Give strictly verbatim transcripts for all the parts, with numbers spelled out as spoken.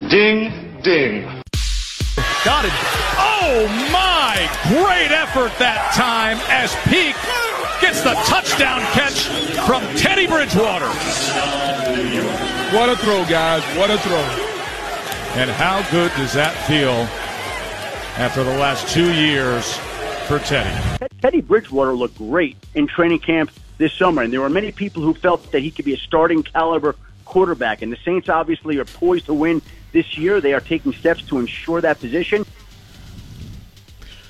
Ding, ding. Got it. Oh, my. Great effort that time as Peak gets the touchdown catch from Teddy Bridgewater. What a throw, guys. What a throw. And how good does that feel after the last two years for Teddy? Teddy Bridgewater looked great in training camp this summer, and there were many people who felt that he could be a starting caliber quarterback, and the Saints obviously are poised to win this year. They are taking steps to ensure that position.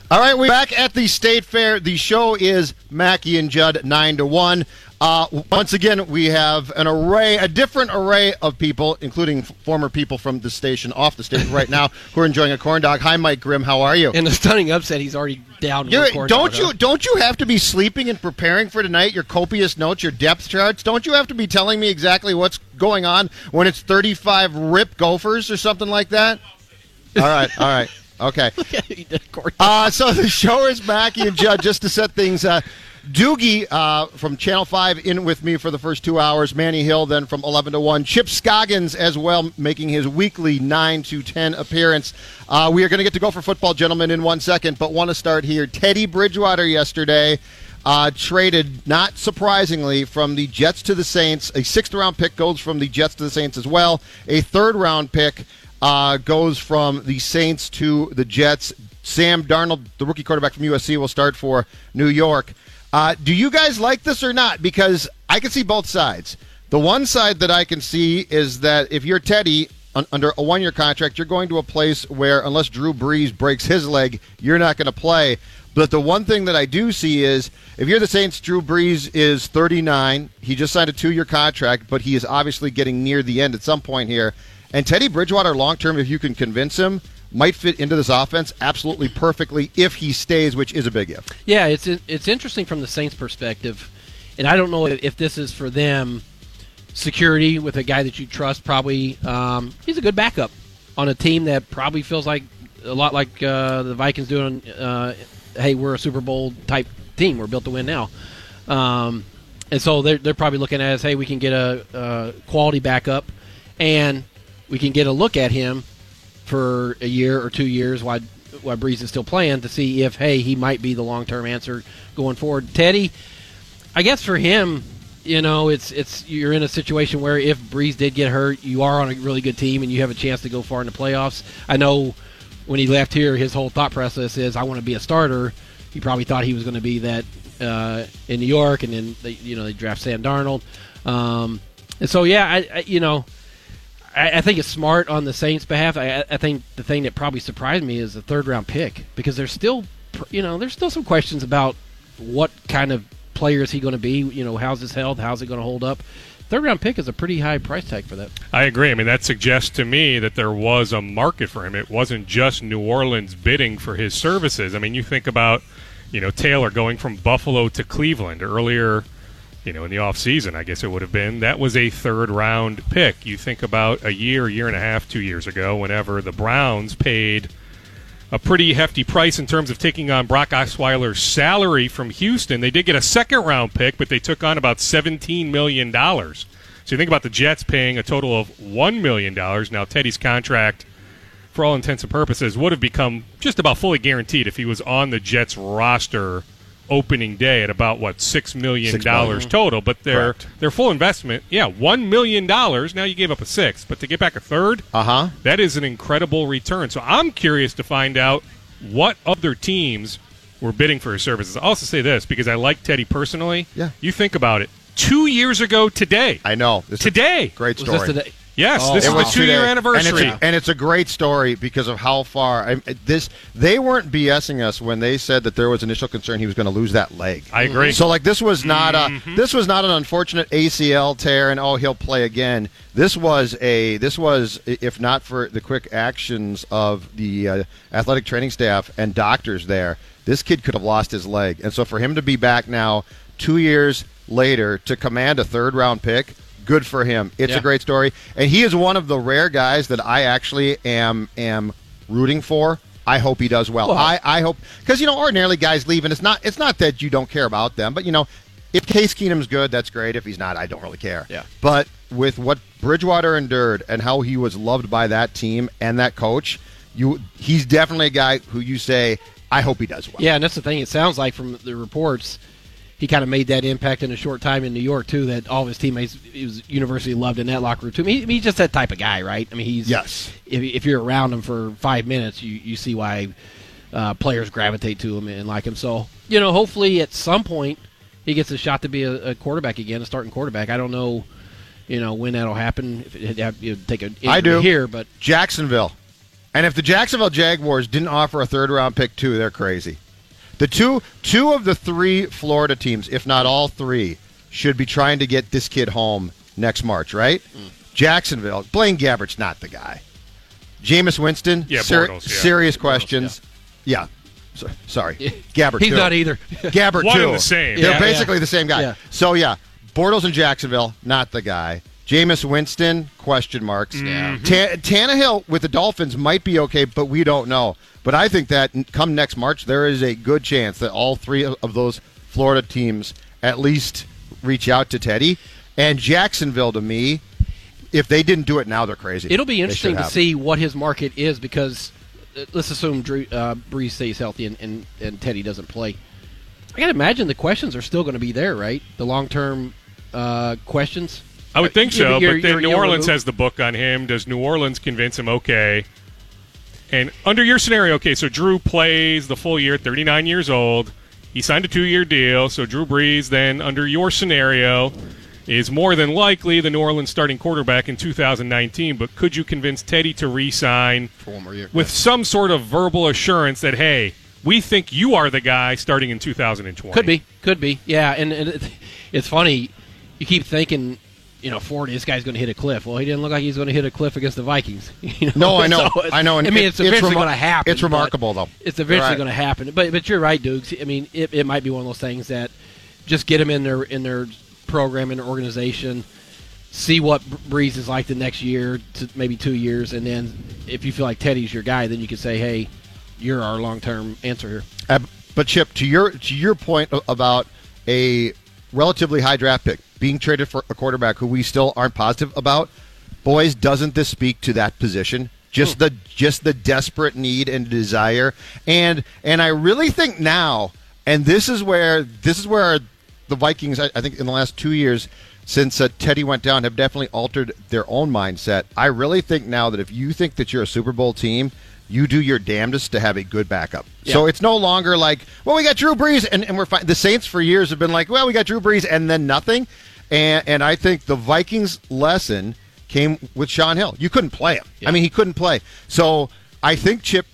All right, we're back at the State Fair. The show is Mackey and Judd nine to one. Uh, once again, we have an array, a different array of people, including f- former people from the station, off the station right now, who are enjoying a corn dog. Hi, Mike Grimm. How are you? In a stunning upset, he's already down. You're, with corn don't dog, you? Huh? Don't you have to be sleeping and preparing for tonight? Your copious notes, your depth charts. Don't you have to be telling me exactly what's going on when it's thirty-five rip Gophers or something like that? All right. All right. Okay. Uh, so the show is Mackey and Judd. Just to set things. Uh, Doogie uh, from Channel five in with me for the first two hours. Manny Hill then from eleven to one. Chip Scoggins as well, making his weekly nine to ten appearance. Uh, we are going to get to go for football, gentlemen, in one second, but want to start here. Teddy Bridgewater yesterday uh, traded, not surprisingly, from the Jets to the Saints. A sixth-round pick goes from the Jets to the Saints as well. A third-round pick uh, goes from the Saints to the Jets. Sam Darnold, the rookie quarterback from U S C, will start for New York. Uh, do you guys like this or not? Because I can see both sides. The one side that I can see is that if you're Teddy un- under a one-year contract, you're going to a place where, unless Drew Brees breaks his leg, you're not going to play. But the one thing that I do see is, if you're the Saints, Drew Brees is thirty-nine. He just signed a two-year contract, but he is obviously getting near the end at some point here. And Teddy Bridgewater, long-term, if you can convince him, might fit into this offense absolutely perfectly if he stays, which is a big if. Yeah, it's it's interesting from the Saints' perspective, and I don't know if this is for them security with a guy that you trust. Probably um, he's a good backup on a team that probably feels like a lot like uh, the Vikings doing. Uh, hey, we're a Super Bowl type team. We're built to win now, um, and so they're they're probably looking at us. Hey, we can get a, a quality backup, and we can get a look at him for a year or two years while, while Brees is still playing to see if, hey, he might be the long-term answer going forward. Teddy, I guess for him, you know, it's it's you're in a situation where if Brees did get hurt, you are on a really good team and you have a chance to go far in the playoffs. I know when he left here, his whole thought process is, I want to be a starter. He probably thought he was going to be that uh, in New York, and then, they, you know, they draft Sam Darnold. Um, and so, yeah, I, I you know, I think it's smart on the Saints' behalf. I, I think the thing that probably surprised me is the third-round pick, because there's still, you know, there's still some questions about what kind of player is he going to be. You know, how's his health? How's it going to hold up? Third-round pick is a pretty high price tag for that. I agree. I mean, that suggests to me that there was a market for him. It wasn't just New Orleans bidding for his services. I mean, you think about, you know, Taylor going from Buffalo to Cleveland earlier. You know, in the offseason, I guess it would have been. That was a third-round pick. You think about a year, year and a half, two years ago, whenever the Browns paid a pretty hefty price in terms of taking on Brock Osweiler's salary from Houston. They did get a second-round pick, but they took on about seventeen million dollars. So you think about the Jets paying a total of one million dollars. Now, Teddy's contract, for all intents and purposes, would have become just about fully guaranteed if he was on the Jets roster opening day at about, what, six million dollars six million. total. But their Correct. their full investment, yeah, one million dollars. Now you gave up a six, but to get back a third, uh-huh. that is an incredible return. So I'm curious to find out what other teams were bidding for his services. I'll also say this, because I like Teddy personally. Yeah. You think about it. Two years ago today. I know. This today. Is great story. Was this today? Yes, oh, this is wow. the two-year anniversary. And it's, a, and it's a great story because of how far. I, this They weren't BSing us when they said that there was initial concern he was going to lose that leg. I agree. So, like, this was not a, mm-hmm. this was not an unfortunate A C L tear and, oh, he'll play again. This was, a this was if not for the quick actions of the uh, athletic training staff and doctors there, this kid could have lost his leg. And so for him to be back now two years later to command a third-round pick, good for him. It's yeah. a great story. And he is one of the rare guys that I actually am am rooting for. I hope he does well. well I, I hope – because, you know, ordinarily guys leave, and it's not, it's not that you don't care about them. But, you know, if Case Keenum's good, that's great. If he's not, I don't really care. Yeah. But with what Bridgewater endured and how he was loved by that team and that coach, you he's definitely a guy who you say, I hope he does well. Yeah, and that's the thing. It sounds like from the reports – he kind of made that impact in a short time in New York, too, that all of his teammates he was universally loved in that locker room, too. I mean, he, he's just that type of guy, right? I mean, he's yes. if, if you're around him for five minutes, you, you see why uh, players gravitate to him and like him. So, you know, hopefully at some point he gets a shot to be a, a quarterback again, a starting quarterback. I don't know, you know, when that'll happen. If it, it, it'll take an injury here, but Jacksonville. And if the Jacksonville Jaguars didn't offer a third-round pick, too, they're crazy. The two two of the three Florida teams, if not all three, should be trying to get this kid home next March, right? Mm. Jacksonville, Blaine Gabbert's not the guy. Jameis Winston, yeah, ser- Bortles, yeah. serious Bortles, questions. Yeah. yeah. So, sorry. Gabbert, He's too. not either. Gabbert, One too. One and the same. They're yeah, basically yeah. the same guy. Yeah. So, yeah, Bortles and Jacksonville, not the guy. Jameis Winston, question marks. Mm-hmm. Ta- Tannehill with the Dolphins might be okay, but we don't know. But I think that come next March, there is a good chance that all three of those Florida teams at least reach out to Teddy. And Jacksonville, to me, if they didn't do it now, they're crazy. It'll be interesting to see what his market is because let's assume Drew, uh, Brees stays healthy and, and, and Teddy doesn't play. I gotta imagine the questions are still going to be there, right? The long-term uh, questions. I would think so, you're, but then New Orleans has the book on him. Does New Orleans convince him, okay? And under your scenario, okay, so Drew plays the full year, thirty-nine years old. He signed a two-year deal, so Drew Brees then, under your scenario, is more than likely the New Orleans starting quarterback in two thousand nineteen. But could you convince Teddy to re-sign with some sort of verbal assurance that, hey, we think you are the guy starting in two thousand twenty? Could be, could be, yeah. And, and it's funny, you keep thinking – you know, forty, this guy's going to hit a cliff. Well, he didn't look like he's going to hit a cliff against the Vikings. You know? No, I know. So I know. And I mean, it's, it's eventually rem- going to happen. It's remarkable, though. It's eventually right. going to happen. But but you're right, Dukes. I mean, it, it might be one of those things that just get him in their, in their program, in their organization, see what Brees is like the next year, to maybe two years, and then if you feel like Teddy's your guy, then you can say, hey, you're our long-term answer here. Uh, but, Chip, to your to your point about a relatively high draft pick, being traded for a quarterback who we still aren't positive about, boys, doesn't this speak to that position? Just mm. the just the desperate need and desire, and and I really think now, and this is where this is where the Vikings, I, I think, in the last two years since uh, Teddy went down, have definitely altered their own mindset. I really think now that if you think that you're a Super Bowl team, you do your damnedest to have a good backup. Yeah. So it's no longer like, well, we got Drew Brees, and, and we're fine. The Saints for years have been like, well, we got Drew Brees, and then nothing. And, and I think the Vikings' lesson came with Shaun Hill. You couldn't play him. Yeah. I mean, he couldn't play. So I think, Chip,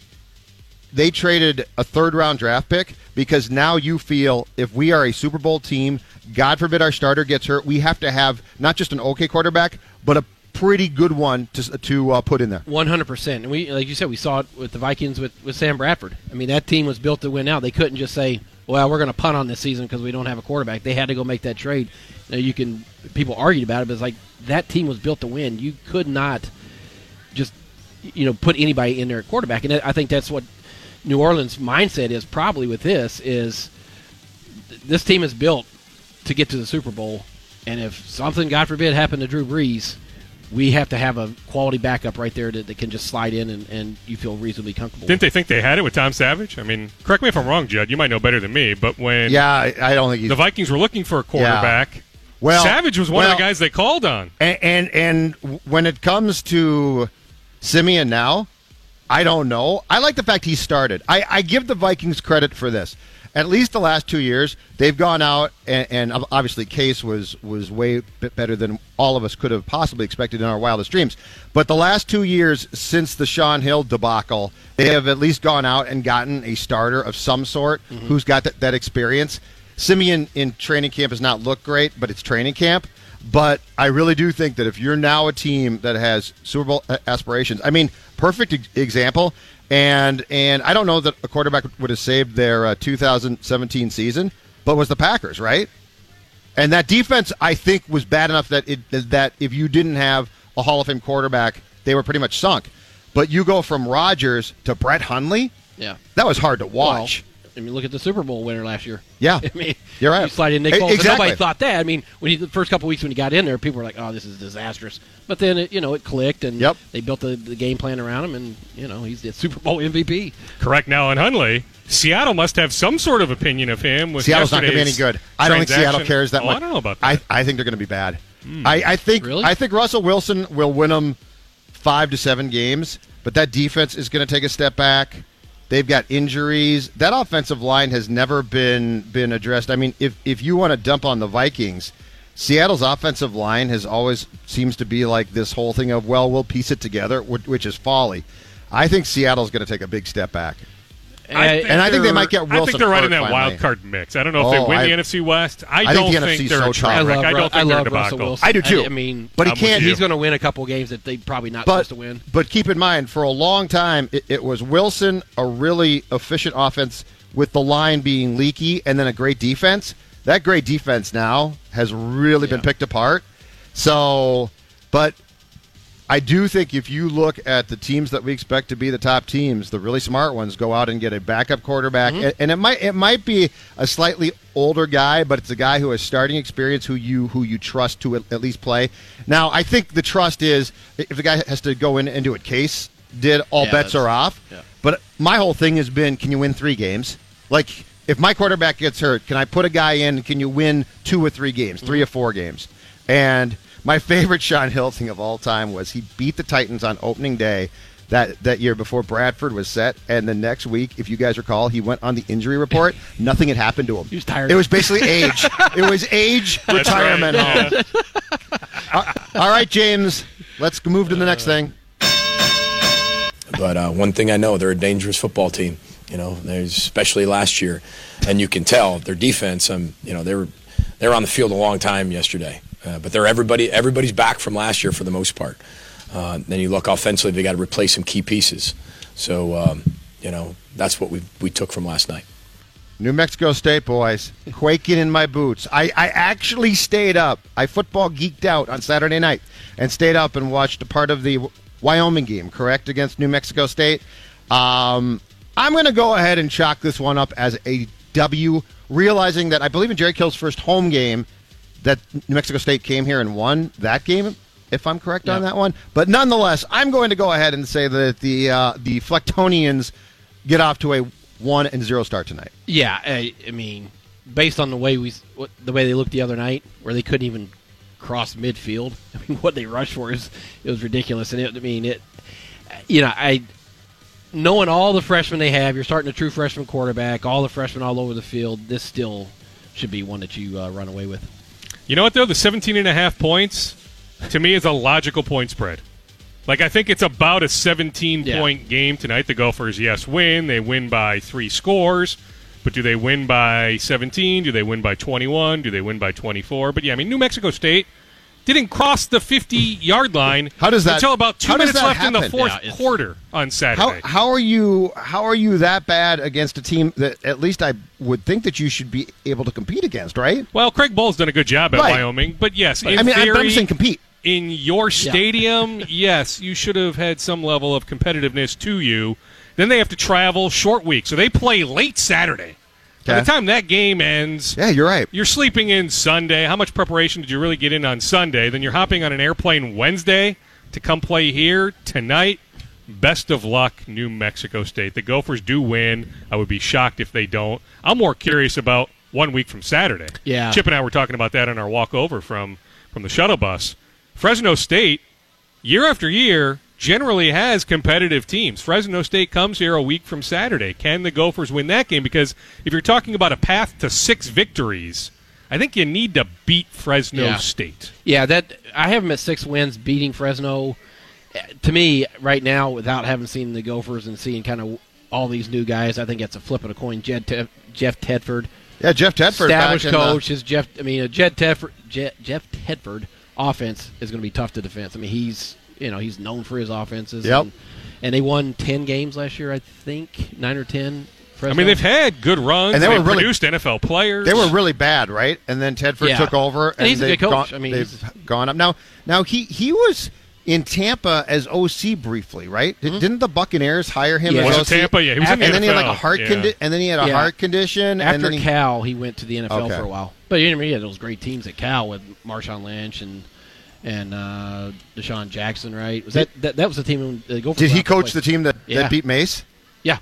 they traded a third-round draft pick because now you feel if we are a Super Bowl team, God forbid our starter gets hurt, we have to have not just an okay quarterback, but a pretty good one to to uh, put in there. one hundred percent. And we, like you said, we saw it with the Vikings with, with Sam Bradford. I mean, that team was built to win out. They couldn't just say, well, we're going to punt on this season because we don't have a quarterback. They had to go make that trade. Now, you can people argued about it, but it's like that team was built to win. You could not just, you know, put anybody in there at quarterback. And I think that's what New Orleans' mindset is probably with this is this team is built to get to the Super Bowl. And if something, God forbid, happened to Drew Brees, we have to have a quality backup right there that, that can just slide in and, and you feel reasonably comfortable. Didn't they think they had it with Tom Savage? I mean, correct me if I'm wrong, Judd. You might know better than me, but when yeah, I, I don't think the Vikings were looking for a quarterback, yeah. well, Savage was one well, of the guys they called on. And, and and when it comes to Simeon now, I don't know. I like the fact he started. I, I give the Vikings credit for this. At least the last two years, they've gone out, and, and obviously Case was, was way better than all of us could have possibly expected in our wildest dreams. But the last two years since the Shaun Hill debacle, they have at least gone out and gotten a starter of some sort mm-hmm. who's got that, that experience. Simeon in training camp has not looked great, but it's training camp. But I really do think that if you're now a team that has Super Bowl aspirations, I mean, perfect example. And and I don't know that a quarterback would have saved their uh, two thousand seventeen season, but was the Packers, right? And that defense, I think, was bad enough that it, that if you didn't have a Hall of Fame quarterback, they were pretty much sunk. But you go from Rodgers to Brett Hundley, yeah, that was hard to watch. Well, I mean, look at the Super Bowl winner last year. Yeah, I mean, you're right. You slide in Nick Foles, exactly. And nobody thought that. I mean, when he, the first couple of weeks when he got in there, people were like, "Oh, this is disastrous." But then, it, you know, it clicked, and yep. they built the, the game plan around him, and you know, he's the Super Bowl M V P. Correct. Now on Hundley, Seattle must have some sort of opinion of him. With Seattle's not going to be any good. I don't think Seattle cares that oh, much. I don't know about that. I, I think they're going to be bad. Mm. I, I think really? I think Russell Wilson will win them five to seven games, but that defense is going to take a step back. They've got injuries. That offensive line has never been been addressed. I mean, if if you want to dump on the Vikings, Seattle's offensive line has always seems to be like this whole thing of, well, we'll piece it together, which is folly. I think Seattle's going to take a big step back. I and I think they might get Wilson. I think they're right in that finally. Wild card mix. I don't know if oh, they win I, the N F C West. I, I don't think, the think they're so a track. I, love, I don't think I love they're a debacle. Wilson. I do too. I, I mean, but he can't. He's going to win a couple games that they probably not but, supposed to win. But keep in mind, for a long time, it, it was Wilson, a really efficient offense with the line being leaky, and then a great defense. That great defense now has really yeah. been picked apart. So, but I do think if you look at the teams that we expect to be the top teams, the really smart ones go out and get a backup quarterback, mm-hmm. and, and it might it might be a slightly older guy, but it's a guy who has starting experience, who you who you trust to at least play. Now, I think the trust is if the guy has to go in and do what Case did, all yeah, bets are off. Yeah. But my whole thing has been, can you win three games? Like, if my quarterback gets hurt, can I put a guy in? Can you win two or three games, mm-hmm. three or four games? And my favorite Shaun Hill thing of all time was he beat the Titans on opening day that, that year before Bradford was set, and the next week, if you guys recall, he went on the injury report. Nothing had happened to him. He was tired. It was basically age. It was age, that's retirement right. home. Yeah. All right, James, let's move to the next thing. But uh, one thing I know, they're a dangerous football team, you know, especially last year. And you can tell their defense, um, you know, they were, they were on the field a long time yesterday. Uh, but they're everybody. Everybody's back from last year for the most part. Uh, then you look offensively; they got to replace some key pieces. So, um, you know, that's what we we took from last night. New Mexico State boys, quaking in my boots. I, I actually stayed up. I football geeked out on Saturday night and stayed up and watched a part of the Wyoming game, correct, against New Mexico State. Um, I'm going to go ahead and chalk this one up as a W, realizing that I believe in Jerry Kill's first home game, that New Mexico State came here and won that game, if I'm correct yeah. on that one. But nonetheless, I'm going to go ahead and say that the uh, the Flecktonians get off to a one and zero start tonight. Yeah, I, I mean, based on the way we the way they looked the other night, where they couldn't even cross midfield. I mean, what they rushed for is it was ridiculous. And it, I mean, it, you know, I knowing all the freshmen they have, you're starting a true freshman quarterback, all the freshmen all over the field. This still should be one that you uh, run away with. You know what, though? The seventeen and a half points, to me, is a logical point spread. Like, I think it's about a seventeen-point yeah. game tonight. The Gophers, yes, win. They win by three scores. But do they win by seventeen? Do they win by twenty-one? Do they win by twenty-four? But, yeah, I mean, New Mexico State didn't cross the fifty-yard line how does that, until about two minutes left happen? in the fourth yeah, quarter on Saturday. How, how, are you, how are you that bad against a team that at least I would think that you should be able to compete against, right? Well, Craig Bohl's done a good job at right. Wyoming, but yes, in I mean, theory, I'm saying compete. In your stadium, yeah. yes, you should have had some level of competitiveness to you. Then they have to travel short week, so they play late Saturday. By the time that game ends, yeah, you're right. You're sleeping in Sunday. How much preparation did you really get in on Sunday? Then you're hopping on an airplane Wednesday to come play here tonight. Best of luck, New Mexico State. The Gophers do win. I would be shocked if they don't. I'm more curious about one week from Saturday. Yeah. Chip and I were talking about that on our walk over from, from the shuttle bus. Fresno State, year after year, generally has competitive teams. Fresno State comes here a week from Saturday. Can the Gophers win that game? Because if you're talking about a path to six victories, I think you need to beat Fresno yeah. State. Yeah, that I have them at six wins, beating Fresno. To me, right now, without having seen the Gophers and seeing kind of all these new guys, I think that's a flip of a coin. Jed Te- Jeff Tedford. Yeah, Jeff Tedford. Established coach. The- is Jeff, I mean, a Jed Tedford, Je- Jeff Tedford offense is going to be tough to defend. I mean, he's... You know, he's known for his offenses. Yep. And, and they won ten games last year, I think, nine or ten. Fresno. I mean, they've had good runs. And they, they were produced really, N F L players. They were really bad, right? And then Tedford yeah. took over. And, and he's a good coach. Gone, I mean, they've gone up. Now, now he, he was in Tampa as O C briefly, right? Mm-hmm. Didn't the Buccaneers hire him yeah. as O C? Tampa, yeah. He was in the N F L. And then he had like a heart yeah. condi- And then he had a yeah. heart condition. After and then he- Cal, he went to the N F L okay. for a while. But you know, he had those great teams at Cal with Marshawn Lynch and... And uh, Deshaun Jackson, right? Was that, that that was the team? Uh, Gophers did he coach the team that, yeah. that beat Mase? Yeah,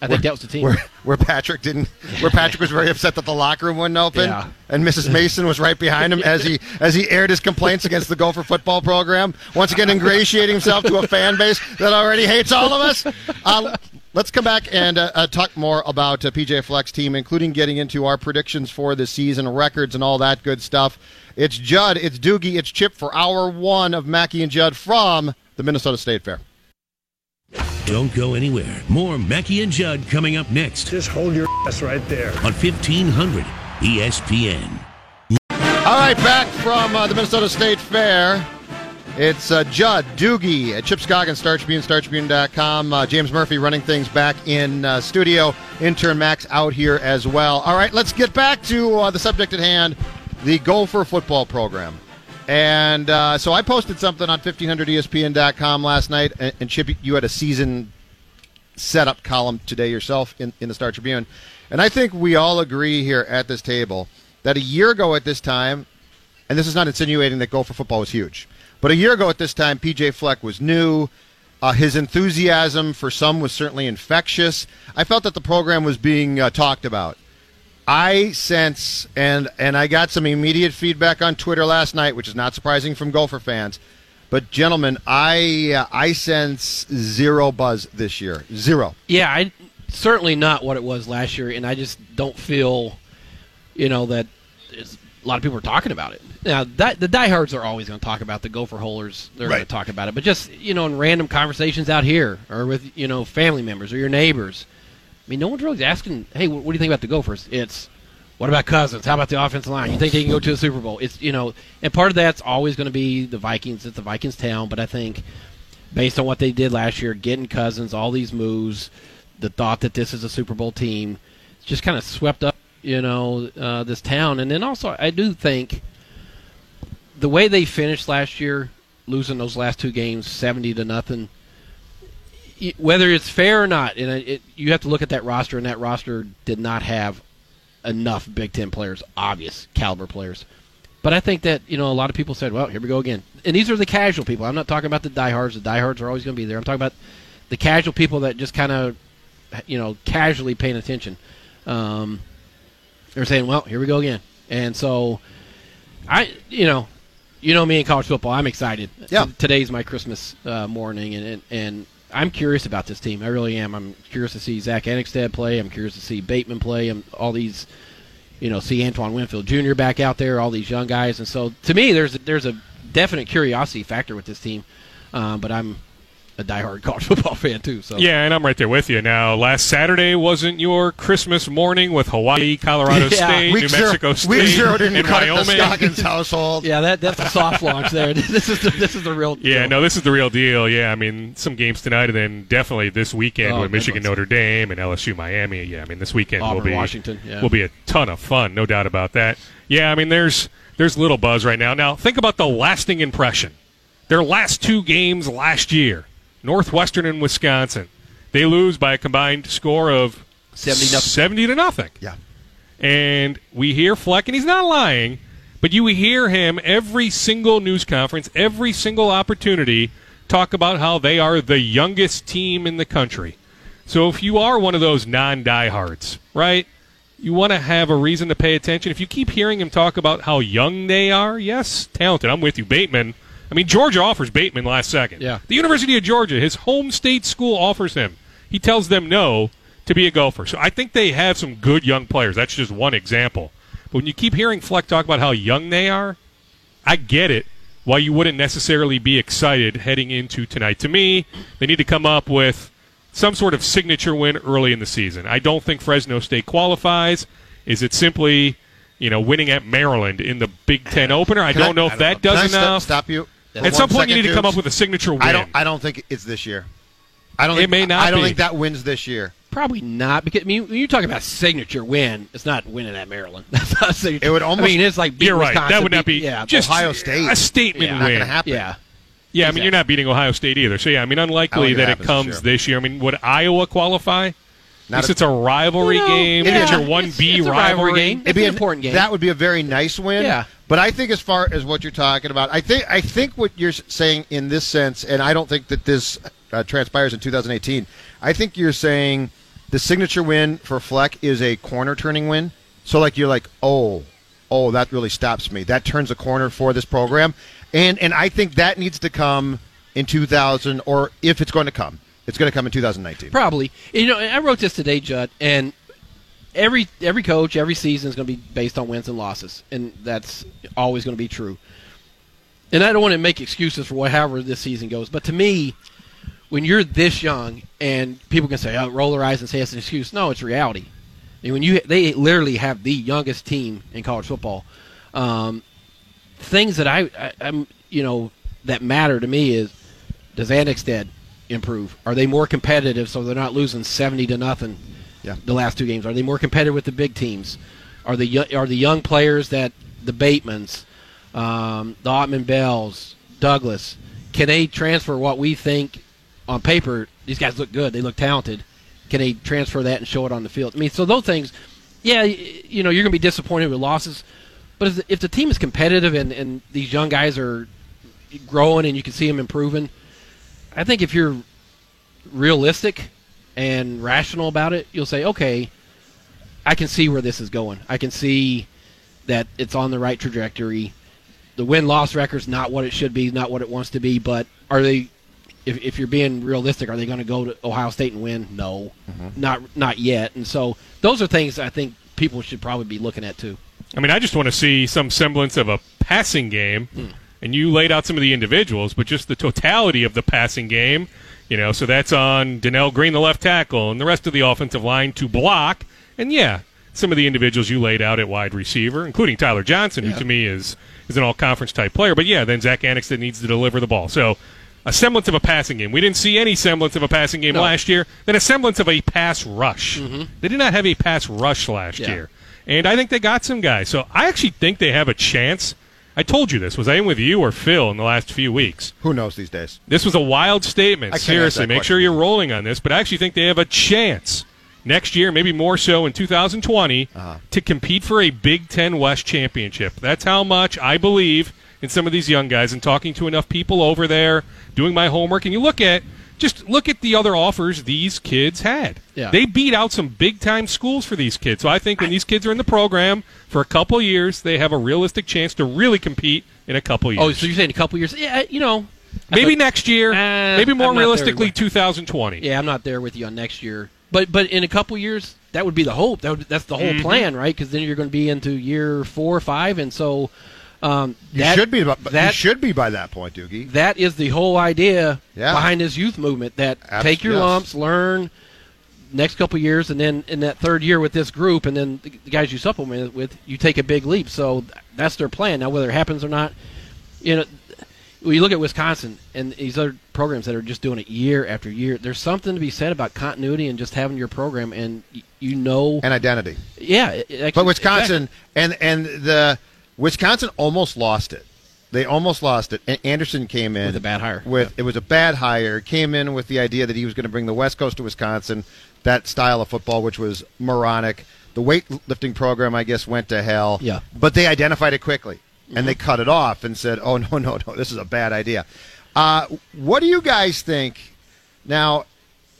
I where, think that was the team where, where Patrick didn't. Where Patrick was very upset that the locker room wasn't open, yeah. and Missus Mason was right behind him as he as he aired his complaints against the Gopher football program. Once again, ingratiating himself to a fan base that already hates all of us. Uh, let's come back and uh, uh, talk more about uh, P J Fleck's team, including getting into our predictions for the season, records, and all that good stuff. It's Judd, it's Doogie, it's Chip for Hour one of Mackey and Judd from the Minnesota State Fair. Don't go anywhere. More Mackey and Judd coming up next. Just hold your ass right there. On fifteen hundred E S P N. All right, back from uh, the Minnesota State Fair. It's uh, Judd, Doogie, at Chip Scoggins, Star Tribune, star tribune dot com. Uh, James Murphy running things back in uh, studio. Intern Max out here as well. All right, let's get back to uh, the subject at hand. The Gopher football program. And uh, so I posted something on fifteen hundred E S P N dot com last night, and, and Chip, you had a season setup column today yourself in, in the Star Tribune. And I think we all agree here at this table that a year ago at this time, and this is not insinuating that Gopher football was huge, but a year ago at this time, P J Fleck was new. Uh, his enthusiasm for some was certainly infectious. I felt that the program was being uh, talked about. I sense, and and I got some immediate feedback on Twitter last night, which is not surprising from Gopher fans. But, gentlemen, I uh, I sense zero buzz this year. Zero. Yeah, I certainly not what it was last year, and I just don't feel, you know, that a lot of people are talking about it. Now, that, the diehards are always going to talk about the Gopher holers. They're right. going to talk about it. But just, you know, in random conversations out here or with, you know, family members or your neighbors, I mean, no one's really asking, hey, what do you think about the Gophers? It's, what about Cousins? How about the offensive line? You think they can go to the Super Bowl? It's, you know, and part of that's always going to be the Vikings. It's the Vikings town. But I think based on what they did last year, getting Cousins, all these moves, the thought that this is a Super Bowl team, just kind of swept up, you know, uh, this town. And then also I do think the way they finished last year, losing those last two games, seventy to nothing, whether it's fair or not, and it, you have to look at that roster, and that roster did not have enough Big Ten players, obvious caliber players. But I think that, you know, a lot of people said, well, here we go again. And these are the casual people. I'm not talking about the diehards. The diehards are always going to be there. I'm talking about the casual people that just kind of, you know, casually paying attention. Um, they're saying, well, here we go again. And so, I, you know, you know me in college football. I'm excited. Yeah. Today's my Christmas uh, morning, and and, and I'm curious about this team. I really am. I'm curious to see Zach Annexstad play. I'm curious to see Bateman play. I'm all these, you know, see Antoine Winfield Junior back out there, all these young guys. And so, to me, there's a, there's a definite curiosity factor with this team. Um, but I'm a diehard college football fan, too. So yeah, and I'm right there with you. Now, last Saturday wasn't your Christmas morning with Hawaii, Colorado yeah. State, week New zero, Mexico State, week zero didn't and Wyoming. The Scoggins household. Yeah, that that's a soft launch there. This is the, this is the real deal. Yeah, no, this is the real deal. Yeah, I mean, some games tonight and then definitely this weekend oh, with Michigan, Notre Dame, and L S U, Miami. Yeah, I mean, this weekend Auburn, will be Washington. Yeah. will be a ton of fun, no doubt about that. Yeah, I mean, there's there's little buzz right now. Now, think about the lasting impression. Their last two games last year. Northwestern and Wisconsin. They lose by a combined score of seventy to nothing. Yeah. And we hear Fleck, and he's not lying, but you hear him every single news conference, every single opportunity, talk about how they are the youngest team in the country. So if you are one of those non-diehards, right, you want to have a reason to pay attention. If you keep hearing him talk about how young they are, yes, talented. I'm with you. Bateman. I mean, Georgia offers Bateman last second. Yeah. The University of Georgia, his home state school, offers him. He tells them no to be a golfer. So I think they have some good young players. That's just one example. But when you keep hearing Fleck talk about how young they are, I get it why you wouldn't necessarily be excited heading into tonight. To me, they need to come up with some sort of signature win early in the season. I don't think Fresno State qualifies. Is it simply, you know, winning at Maryland in the Big Ten opener? I Can don't I, know if that know. does Can enough. Stop, stop you. At some point, second, you need to dudes. come up with a signature win. I don't. I don't think it's this year. I don't. It think, may not. I don't be. think that wins this year. Probably not, because I mean, when you're talking about signature win, it's not winning at Maryland. That's not signature. It would almost. I mean, it's like beating you're right. Wisconsin, that would not be. Beat, yeah, just Ohio State. A statement yeah, win. Not going to happen. Yeah. Yeah, exactly. I mean, you're not beating Ohio State either. So, yeah, I mean, unlikely that it comes sure. this year. I mean, would Iowa qualify? Not Since a, it's a rivalry you know, game. Yeah, it's your one B it's, it's rivalry. rivalry game. It'd be an important game. That would be a very nice win. Yeah. But I think as far as what you're talking about, I think I think what you're saying in this sense, and I don't think that this uh, transpires in two thousand eighteen, I think you're saying the signature win for Fleck is a corner-turning win. So, like, you're like, oh, oh, that really stops me. That turns a corner for this program. And and I think that needs to come in two thousand, or if it's going to come. It's going to come in two thousand nineteen. Probably. You know, I wrote this today, Judd, and every every coach, every season is going to be based on wins and losses, and that's always going to be true. And I don't want to make excuses for whatever this season goes, but to me, when you're this young and people can say, oh, roll their eyes and say it's an excuse, no, it's reality. I mean, when you they literally have the youngest team in college football. Um, things that I, I I'm you know that matter to me is, does Annexstad improve? Are they more competitive so they're not losing seventy to nothing yeah. the last two games? Are they more competitive with the big teams? Are the are the young players that the Batemans, um, the Ottman Bells, Douglas, can they transfer what we think on paper? These guys look good. They look talented. Can they transfer that and show it on the field? I mean, so those things, yeah, you know, you're going to be disappointed with losses, but if the, if the team is competitive and, and these young guys are growing and you can see them improving, I think if you're realistic and rational about it, you'll say, okay, I can see where this is going. I can see that it's on the right trajectory. The win-loss record's not what it should be, not what it wants to be, but are they, if, if you're being realistic, are they going to go to Ohio State and win? No, mm-hmm. not not yet. And so those are things I think people should probably be looking at too. I mean, I just want to see some semblance of a passing game. Hmm. And you laid out some of the individuals, but just the totality of the passing game, you know, so that's on Donnell Green, the left tackle, and the rest of the offensive line to block. And, yeah, some of the individuals you laid out at wide receiver, including Tyler Johnson, who yeah. to me is is an all-conference type player. But, yeah, then Zach Annexstad needs to deliver the ball. So a semblance of a passing game. We didn't see any semblance of a passing game no. last year. Then a semblance of a pass rush. Mm-hmm. They did not have a pass rush last yeah. year. And I think they got some guys. So I actually think they have a chance. I told you this. Was I in with you or Phil in the last few weeks? Who knows these days? This was a wild statement. Seriously, make sure you're rolling on this. But I actually think they have a chance next year, maybe more so in two thousand twenty, uh-huh. to compete for a Big Ten West championship. That's how much I believe in some of these young guys and talking to enough people over there, doing my homework. And you look at just look at the other offers these kids had. Yeah. They beat out some big-time schools for these kids. So I think when these kids are in the program for a couple years, they have a realistic chance to really compete in a couple years. Oh, so you're saying a couple years? Yeah, you know. Maybe thought, next year. Uh, maybe more realistically, twenty twenty. Yeah, I'm not there with you on next year. But but in a couple years, that would be the hope. That would, that's the whole mm-hmm. plan, right? Because then you're going to be into year four or five, and so Um, you, that, should be by, that, you should be by that point, Doogie. That is the whole idea yeah. behind this youth movement, that Absol- take your yes. lumps, learn next couple years, and then in that third year with this group and then the guys you supplement with, you take a big leap. So that's their plan. Now, whether it happens or not, you know, when you look at Wisconsin and these other programs that are just doing it year after year, there's something to be said about continuity and just having your program and you know. And identity. Yeah. Actually, but Wisconsin exactly. and, and the – Wisconsin almost lost it. They almost lost it. Anderson came in. With a bad hire. With yeah. It was a bad hire. Came in with the idea that he was going to bring the West Coast to Wisconsin, that style of football, which was moronic. The weightlifting program, I guess, went to hell. Yeah. But they identified it quickly, and mm-hmm. they cut it off and said, oh, no, no, no, this is a bad idea. Uh, what do you guys think? Now,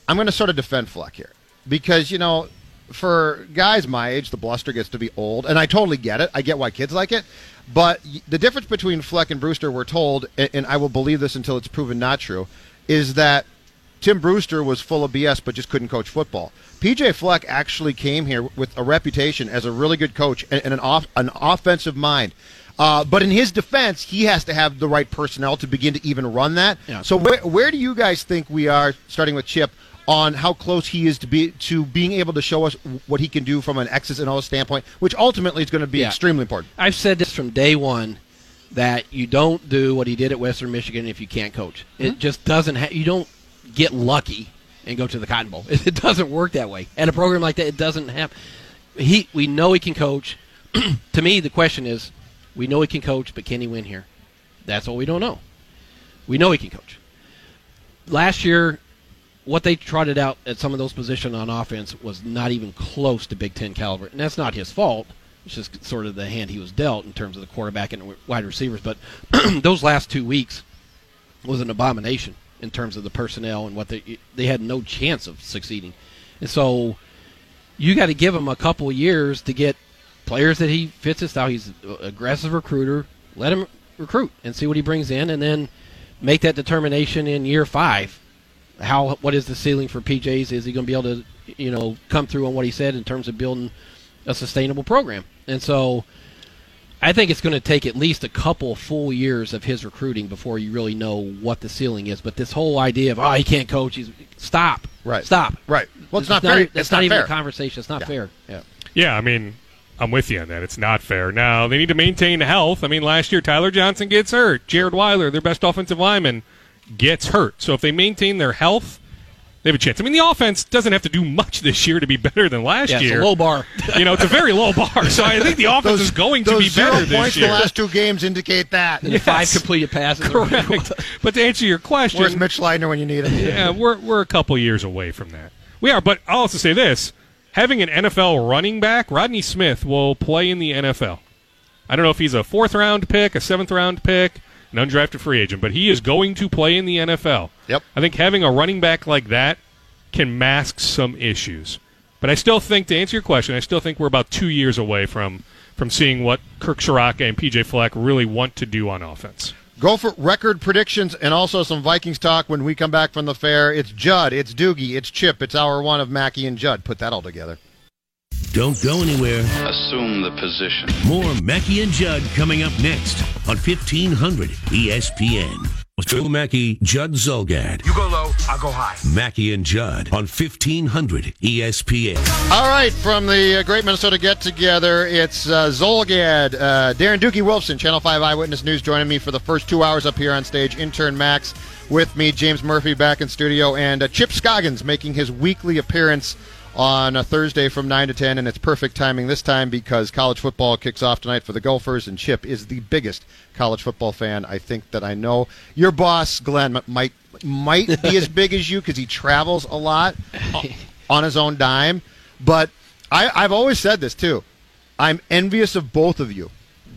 I'm going to sort of defend Fleck here because, you know, for guys my age, the bluster gets to be old, and I totally get it. I get why kids like it. But the difference between Fleck and Brewster, we're told, and I will believe this until it's proven not true, is that Tim Brewster was full of B S but just couldn't coach football. P J Fleck actually came here with a reputation as a really good coach and an off, an offensive mind. Uh, but in his defense, he has to have the right personnel to begin to even run that. Yeah. So where, where do you guys think we are, starting with Chip, on how close he is to be to being able to show us what he can do from an X's and O's standpoint, which ultimately is going to be yeah. extremely important? I've said this from day one, that you don't do what he did at Western Michigan if you can't coach. Mm-hmm. It just doesn't ha- – you don't get lucky and go to the Cotton Bowl. It, it doesn't work that way. And a program like that, it doesn't have – He we know he can coach. To me, the question is, we know he can coach, but can he win here? That's what we don't know. We know he can coach. Last year, what they trotted out at some of those positions on offense was not even close to Big Ten caliber. And that's not his fault. It's just sort of the hand he was dealt in terms of the quarterback and wide receivers. But those last two weeks was an abomination in terms of the personnel and what they they had no chance of succeeding. And so you got to give him a couple years to get players that he fits his style. He's an aggressive recruiter. Let him recruit and see what he brings in, and then make that determination in year five. How what is the ceiling for P J's? Is he going to be able to, you know, come through on what he said in terms of building a sustainable program? And so I think it's going to take at least a couple full years of his recruiting before you really know what the ceiling is. But this whole idea of, oh, he can't coach, he's stop, right, stop, right. Well, it's, it's not fair. It's not, not, not even a conversation. It's not yeah. fair. Yeah. Yeah. I mean, I'm with you on that. It's not fair. Now, they need to maintain health. I mean, last year, Tyler Johnson gets hurt. Jared Weiler, their best offensive lineman, gets hurt. So if they maintain their health, they have a chance. I mean, the offense doesn't have to do much this year to be better than last yeah, year. Yeah, it's a low bar. You know, it's a very low bar. So I think the offense those, is going to be better this year. Those zero points the last two games indicate that. Yes. Five completed passes. Correct. But to answer your question. Where's Mitch Leitner when you need him? Yeah, we're, we're a couple years away from that. We are, but I'll also say this. Having an N F L running back, Rodney Smith will play in the N F L. I don't know if he's a fourth-round pick, a seventh-round pick, an undrafted free agent, but he is going to play in the N F L. Yep. I think having a running back like that can mask some issues. But I still think, to answer your question, I still think we're about two years away from, from seeing what Kirk Sharaka and P J Fleck really want to do on offense. Go for record predictions and also some Vikings talk when we come back from the fair. It's Judd, it's Doogie, it's Chip, it's hour one of Mackey and Judd. Put that all together. Don't go anywhere. Assume the position. More Mackey and Judd coming up next on fifteen hundred E S P N. Drew Mackey, Judd Zolgad. You go low, I'll go high. Mackey and Judd on fifteen hundred E S P N. All right, from the uh, Great Minnesota Get Together, it's uh, Zolgad, uh, Darren Doogie Wolfson, Channel five Eyewitness News, joining me for the first two hours up here on stage. Intern Max with me, James Murphy back in studio, and uh, Chip Scoggins making his weekly appearance on a Thursday from nine to ten, and it's perfect timing this time because college football kicks off tonight for the Gophers, and Chip is the biggest college football fan I think that I know. Your boss, Glenn, might might be as big as you because he travels a lot on his own dime, but I, I've always said this too. I'm envious of both of you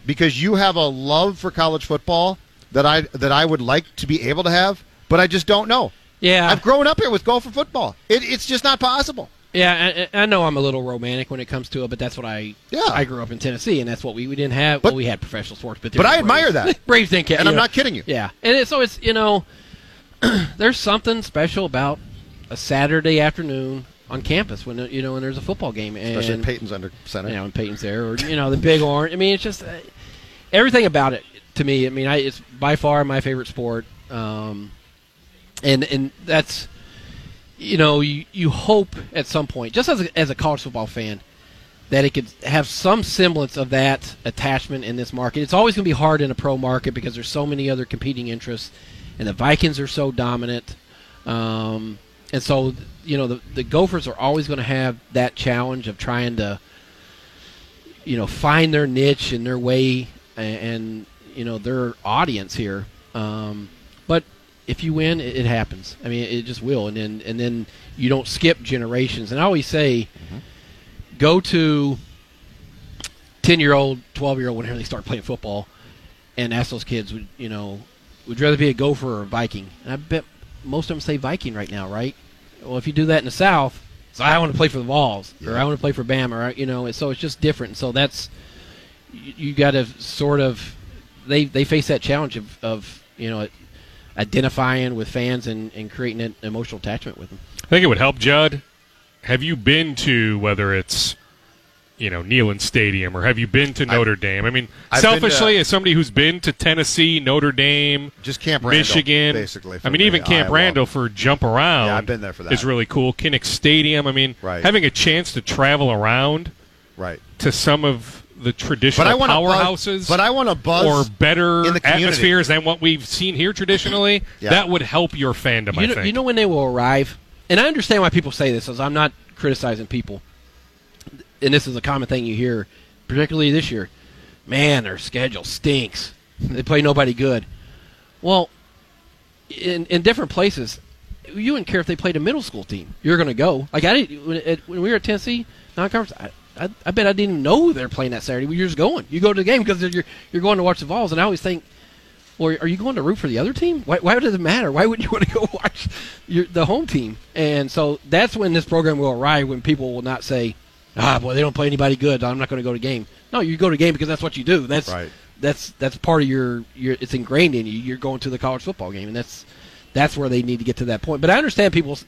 because you have a love for college football that I that I would like to be able to have, but I just don't know. Yeah, I've grown up here with Gopher football. It, it's just not possible. Yeah, I, I know I'm a little romantic when it comes to it, but that's what I yeah. I grew up in Tennessee, and that's what we, we didn't have. But, well, we had professional sports. But, but I admire Braves. that. Braves didn't care. And I'm know. not kidding you. Yeah. And it, so it's, you know, there's something special about a Saturday afternoon on campus when, you know, when there's a football game. And, especially when Peyton's under center. Yeah, you know, when Peyton's there, or, you know, the Big Orange. I mean, it's just uh, everything about it to me. I mean, I, it's by far my favorite sport. Um, and and that's... You know, you, you hope at some point, just as a, as a college football fan, that it could have some semblance of that attachment in this market. It's always going to be hard in a pro market because there's so many other competing interests, and the Vikings are so dominant. Um, and so, you know, the, the Gophers are always going to have that challenge of trying to, you know, find their niche and their way and, and you know, their audience here. Um, but if you win, it, it happens. I mean, it just will. And then and then you don't skip generations. And I always say, mm-hmm. go to ten-year-old, twelve-year-old, whenever they start playing football, and ask those kids, would, you know, would you rather be a Gopher or a Viking? And I bet most of them say Viking right now, right? Well, if you do that in the South, so I want to play for the Vols, yeah. or I want to play for Bama, or, you know, so it's just different. And so that's you, you got to sort of they they face that challenge of, of you know, identifying with fans and, and creating an emotional attachment with them. I think it would help, Judd. Have you been to, whether it's, you know, Neyland Stadium, or have you been to Notre I've, Dame? I mean, I've selfishly, to, as somebody who's been to Tennessee, Notre Dame, just Camp Randall, Michigan, basically. I mean, me, even Camp Iowa. Randall for jump around. Yeah, I've been there for that. Is really cool. Kinnick Stadium. I mean, right. having a chance to travel around, right. to some of the traditional but I wanna powerhouses, buzz, but I want to buzz or better in the atmospheres than what we've seen here traditionally. yeah. That would help your fandom. You I know, think. You know when they will arrive, and I understand why people say this, as I'm not criticizing people. And this is a common thing you hear, particularly this year. Man, their schedule stinks. They play nobody good. Well, in in different places, you wouldn't care if they played a middle school team. You're going to go. Like I didn't, when, it, when we were at Tennessee non-conference, I, I, I bet I didn't even know they were playing that Saturday. You're just going. You go to the game because you're you're going to watch the Vols. And I always think, well, are you going to root for the other team? Why, why does it matter? Why wouldn't you want to go watch your, the home team? And so that's when this program will arrive, when people will not say, ah, boy, they don't play anybody good. I'm not going to go to game. No, you go to game because that's what you do. That's right. that's that's part of your, your – it's ingrained in you. You're going to the college football game, and that's that's where they need to get to that point. But I understand people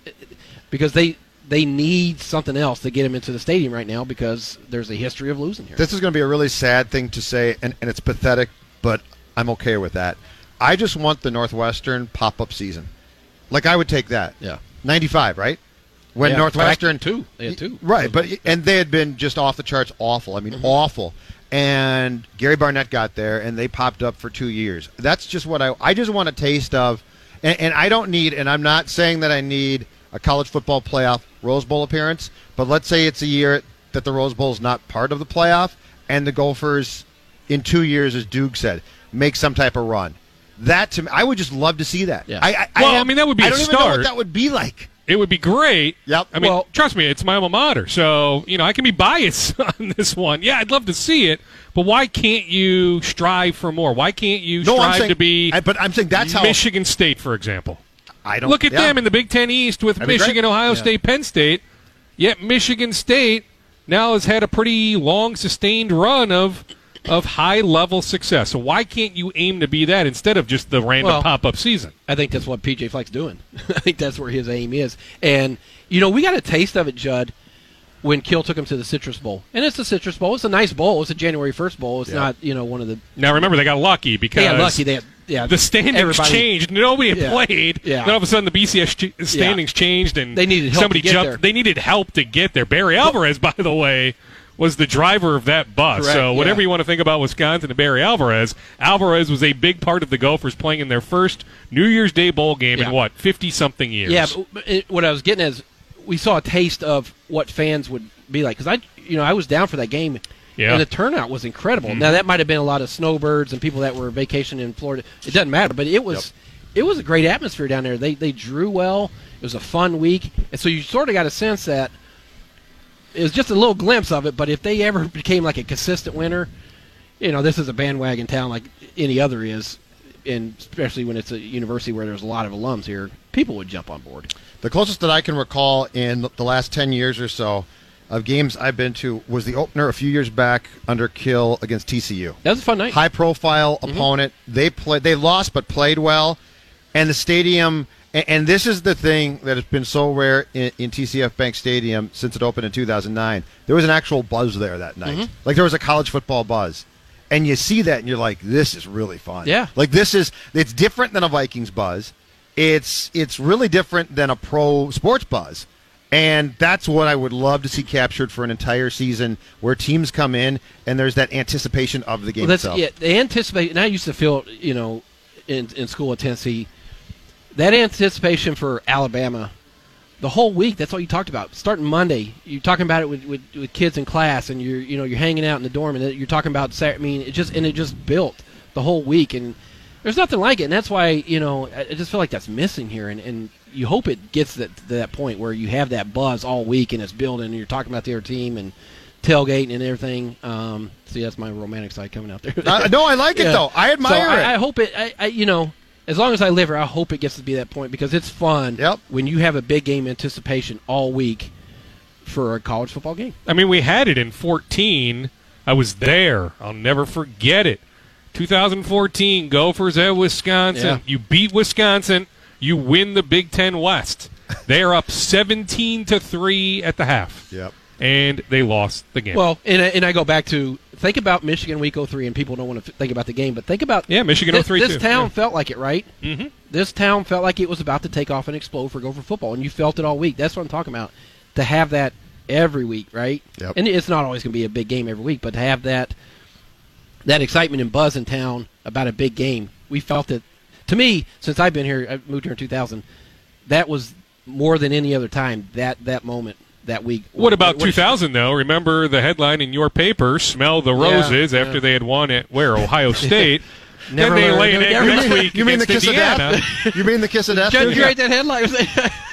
because they they need something else to get them into the stadium right now because there's a history of losing here. This is going to be a really sad thing to say, and, and it's pathetic, but I'm okay with that. I just want the Northwestern pop-up season. Like, I would take that. Yeah. ninety-five, right? When yeah, Northwestern too, they had two, right? But and they had been just off the charts, awful. I mean, mm-hmm. awful. And Gary Barnett got there, and they popped up for two years. That's just what I. I just want a taste of, and, and I don't need. And I'm not saying that I need a college football playoff Rose Bowl appearance. But let's say it's a year that the Rose Bowl is not part of the playoff, and the Gophers, in two years, as Doug said, make some type of run. That to me, I would just love to see that. Yeah. I, I, well, I, have, I mean, that would be. I a don't start. even know what that would be like. It would be great. Yep. I mean, well, trust me, it's my alma mater. So, you know, I can be biased on this one. Yeah, I'd love to see it, but why can't you strive for more? Why can't you no, strive saying, to be I, but I'm saying that's Michigan how, State, for example? I don't Look at yeah. them in the Big Ten East with That'd Michigan, Ohio yeah. State, Penn State. Yet Michigan State now has had a pretty long, sustained run of of high-level success. So why can't you aim to be that instead of just the random well, pop-up season? I think that's what P J Fleck's doing. I think that's where his aim is. And, you know, we got a taste of it, Judd, when Kill took him to the Citrus Bowl. And it's the Citrus Bowl. It's a nice bowl. It's a January first bowl. It's yeah. not, you know, one of the – Now, remember, they got lucky because yeah, lucky. They had, yeah, the standings changed. Nobody had yeah, played. Yeah. Then all of a sudden the B C S standings yeah. changed and they needed help somebody to get jumped. There. They needed help to get there. Barry Alvarez, by the way – was the driver of that bus. Correct, so whatever yeah. you want to think about Wisconsin and Barry Alvarez, Alvarez was a big part of the Gophers playing in their first New Year's Day bowl game yeah. in, what, fifty-something years. Yeah, but it, what I was getting is we saw a taste of what fans would be like. Because I, you know, I was down for that game, yeah. and the turnout was incredible. Mm-hmm. Now, that might have been a lot of snowbirds and people that were vacationing in Florida. It doesn't matter, but it was yep. it was a great atmosphere down there. They They drew well. It was a fun week. And so you sort of got a sense that it was just a little glimpse of it, but if they ever became like a consistent winner, you know, this is a bandwagon town like any other is, and especially when it's a university where there's a lot of alums here, people would jump on board. The closest that I can recall in the last ten years or so of games I've been to was the opener a few years back under Kill against T C U. That was a fun night. High-profile mm-hmm. opponent. They play, they lost but played well, and the stadium... And this is the thing that has been so rare in, in T C F Bank Stadium since it opened in two thousand nine. There was an actual buzz there that night. Mm-hmm. Like, there was a college football buzz. And you see that, and you're like, this is really fun. Yeah. Like, this is – it's different than a Vikings buzz. It's it's really different than a pro sports buzz. And that's what I would love to see captured for an entire season, where teams come in, and there's that anticipation of the game well, that's, itself. Yeah, they anticipate – and I used to feel, you know, in, in school at Tennessee – that anticipation for Alabama, the whole week, that's all you talked about. Starting Monday, you're talking about it with, with, with kids in class, and you're you know you're hanging out in the dorm, and you're talking about. I mean, it just and it just built. the whole week, and there's nothing like it. And that's why, you know, I just feel like that's missing here, and, and you hope it gets that, to that point where you have that buzz all week and it's building and you're talking about the other team and tailgating and everything. Um, see, that's my romantic side coming out there. uh, no, I like yeah. it, though. I admire so it. I, I hope it, I, I, you know, as long as I live here, I hope it gets to be that point because it's fun yep. when you have a big game anticipation all week for a college football game. I mean, we had it in fourteen. I was there. I'll never forget it. twenty fourteen, Gophers at Wisconsin. Yeah. You beat Wisconsin, you win the Big Ten West. They are up seventeen to three at the half. Yep. And they lost the game. Well, and I, and I go back to think about Michigan week oh three, and people don't want to think about the game, but think about yeah, Michigan th- oh three. This too. town yeah. felt like it, right? Mm-hmm. This town felt like it was about to take off and explode for Gopher football, and you felt it all week. That's what I'm talking about. To have that every week, right? Yep. And it's not always going to be a big game every week, but to have that that excitement and buzz in town about a big game, we felt it. To me, since I've been here, I moved here in two thousand, that was more than any other time, that, that moment, that week. What about what, what two thousand, though? Remember the headline in your paper, Smell the Roses, yeah, yeah. after they had won at, where, Ohio State. Never then they lay an egg never, next week you mean the kiss Indiana. Of death? You mean the kiss of death? Judge, you write that headline.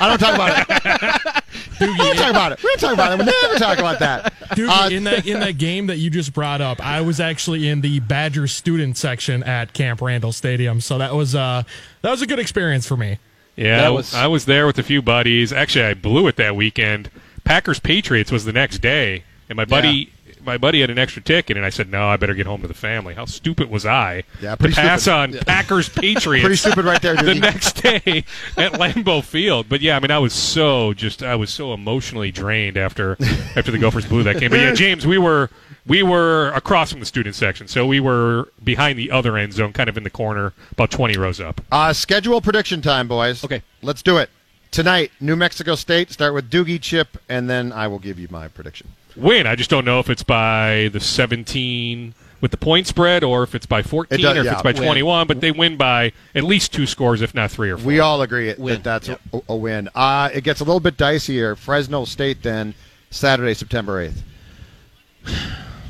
I don't talk about it. Doogie. We'll talk about it. We'll talk about it. We'll never talk about that. Dude, uh, in that in that game that you just brought up, I was actually in the Badger student section at Camp Randall Stadium, so that was uh, that was a good experience for me. Yeah, that was... I was there with a few buddies. Actually, I blew it that weekend. Packers Patriots was the next day, and my buddy. Yeah. My buddy had an extra ticket, and I said, no, I better get home to the family. How stupid was I yeah, to pass stupid. on yeah. Packers-Patriots pretty stupid right there, the next day at Lambeau Field. But, yeah, I mean, I was so just I was so emotionally drained after after the Gophers blew that game. But, yeah, James, we were we were across from the student section, so we were behind the other end zone, kind of in the corner, about twenty rows up. Uh, schedule prediction time, boys. Okay. Let's do it. Tonight, New Mexico State. Start with Doogie, Chip, and then I will give you my prediction. Win. I just don't know if it's by the seventeen with the point spread or if it's by fourteen it does, or if yeah, it's by win. twenty-one, but they win by at least two scores, if not three or four. We all agree it, that that's yep. a, a win. Uh, it gets a little bit dicier. Fresno State then, Saturday, September eighth.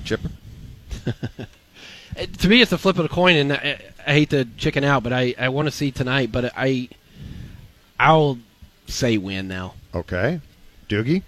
Chipper? To me, it's a flip of the coin, and I, I hate to chicken out, but I, I want to see tonight, but I, I'll say win now. Okay. Doogie?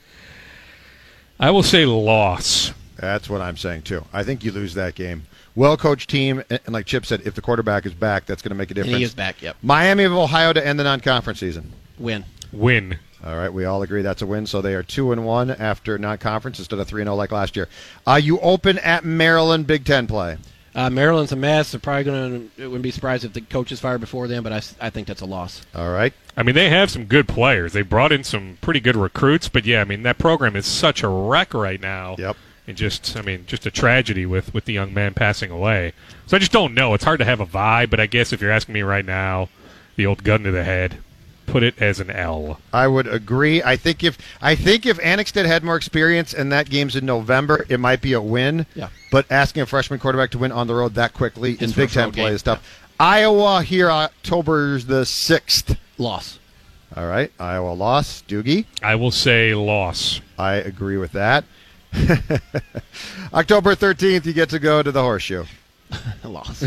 I will say loss. That's what I'm saying, too. I think you lose that game. Well-coached team, and like Chip said, if the quarterback is back, that's going to make a difference. And he is back, yep. Miami of Ohio to end the non-conference season. Win. Win. All right, we all agree that's a win, so they are two and one after non-conference instead of three and oh like last year. Uh, you open at Maryland, Big Ten play. Uh, Maryland's a mess. They're probably going to – it wouldn't be surprised if the coach is fired before them, but I, I think that's a loss. All right. I mean, they have some good players. They brought in some pretty good recruits, but, yeah, I mean, that program is such a wreck right now. Yep. And just, I mean, just a tragedy with, with the young man passing away. So I just don't know. It's hard to have a vibe, but I guess if you're asking me right now, the old gun to the head, put it as an L. I would agree. I think if I think if Annexstad had more experience and that game's in November, it might be a win. Yeah. But asking a freshman quarterback to win on the road that quickly in Big Ten play is tough. Yeah. Iowa here October the sixth. Loss. All right. Iowa loss. Doogie? I will say loss. I agree with that. October thirteenth, you get to go to the Horseshoe. Loss.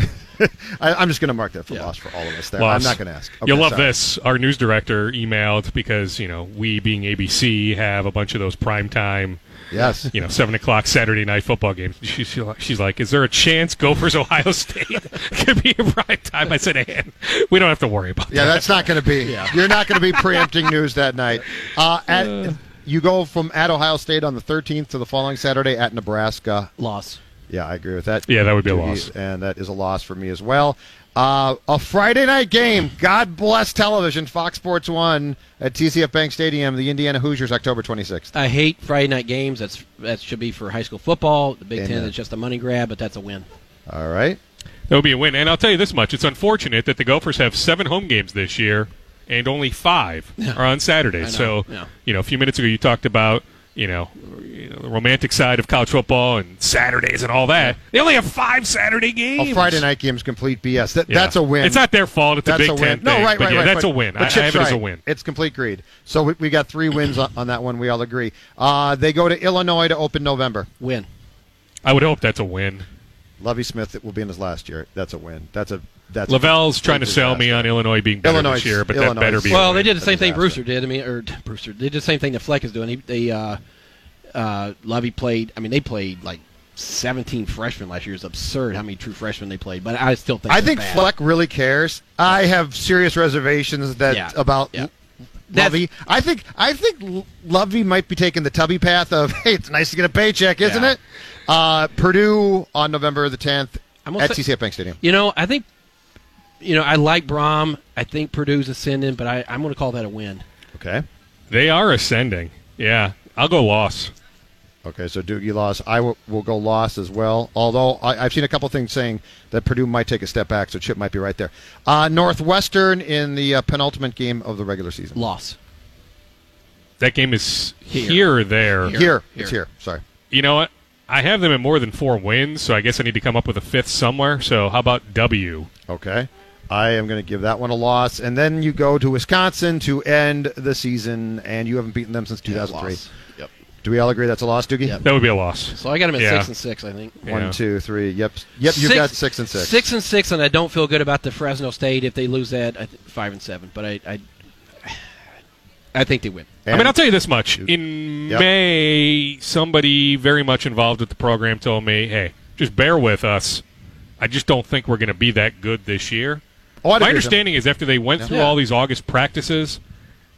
I, I'm just going to mark that for yeah. loss for all of us there. Loss. I'm not going to ask. Okay, You'll love sorry. this. Our news director emailed because, you know, we being A B C have a bunch of those primetime, yes. you know, seven o'clock Saturday night football games. She, she, she's like, is there a chance Gophers Ohio State could be a primetime? I said, Ann, we don't have to worry about yeah, that. Yeah, that's not going to be. Yeah. You're not going to be preempting news that night. Uh, at, uh, you go from at Ohio State on the thirteenth to the following Saturday at Nebraska. Loss. Yeah, I agree with that. Yeah, that would be a loss. And that is a loss for me as well. Uh, a Friday night game. God bless television. Fox Sports one at T C F Bank Stadium, the Indiana Hoosiers, October twenty-sixth. I hate Friday night games. That's That should be for high school football. The Big and, Ten is just a money grab, but that's a win. All right. That would be a win. And I'll tell you this much. It's unfortunate that the Gophers have seven home games this year, and only five no. are on Saturday. So, no. you know, a few minutes ago you talked about You know, you know, the romantic side of college football and Saturdays and all that. They only have five Saturday games. A Friday night game is complete B S. That, yeah. That's a win. It's not their fault. It's that's a Big Ten thing. No, right, right, but yeah, right. That's but, a win. I, I have it right. as a win. It's complete greed. So we, we got three wins on, on that one. We all agree. Uh, they go to Illinois to open November. Win. I would hope that's a win. Lovie Smith, it will be in his last year. That's a win. That's a that's. Lavelle's a, trying to sell me on Illinois being better Illinois, this year, but Illinois, that better be. Well, they did the same thing Brewster did. I mean, or Brewster they did the same thing that Fleck is doing. He, they uh, uh, Lovie played. I mean, they played like seventeen freshmen last year. It's absurd how many true freshmen they played. But I still think I think bad. Fleck really cares. I have serious reservations that yeah. about. Yeah. Lovie. I think I think Lovie might be taking the tubby path of, hey, it's nice to get a paycheck, isn't yeah. it? Uh, Purdue on November the tenth at say, T C F Bank Stadium. You know, I think, you know, I like Braum. I think Purdue's ascending, but I, I'm going to call that a win. Okay. They are ascending. Yeah. I'll go loss. Okay, so Doogie loss. I will, will go loss as well, although I, I've seen a couple things saying that Purdue might take a step back, so Chip might be right there. Uh, Northwestern in the uh, penultimate game of the regular season. Loss. That game is here, here there. Here. here. It's here. Sorry. You know what? I have them in more than four wins, so I guess I need to come up with a fifth somewhere. So how about W? Okay. I am going to give that one a loss. And then you go to Wisconsin to end the season, and you haven't beaten them since two thousand three. Yep. Do we all agree that's a loss, Doogie? Yep. That would be a loss. So I got him at yeah. six and six, I think. One, yeah. two, three. Yep. Yep. You've six, got six and six. Six and six, and I don't feel good about the Fresno State if they lose that. I th- five and seven, but I, I, I think they win. And I mean, I'll tell you this much: in yep. May, somebody very much involved with the program told me, "Hey, just bear with us. I just don't think we're going to be that good this year." Oh, my understanding is after they went yeah. through all these August practices,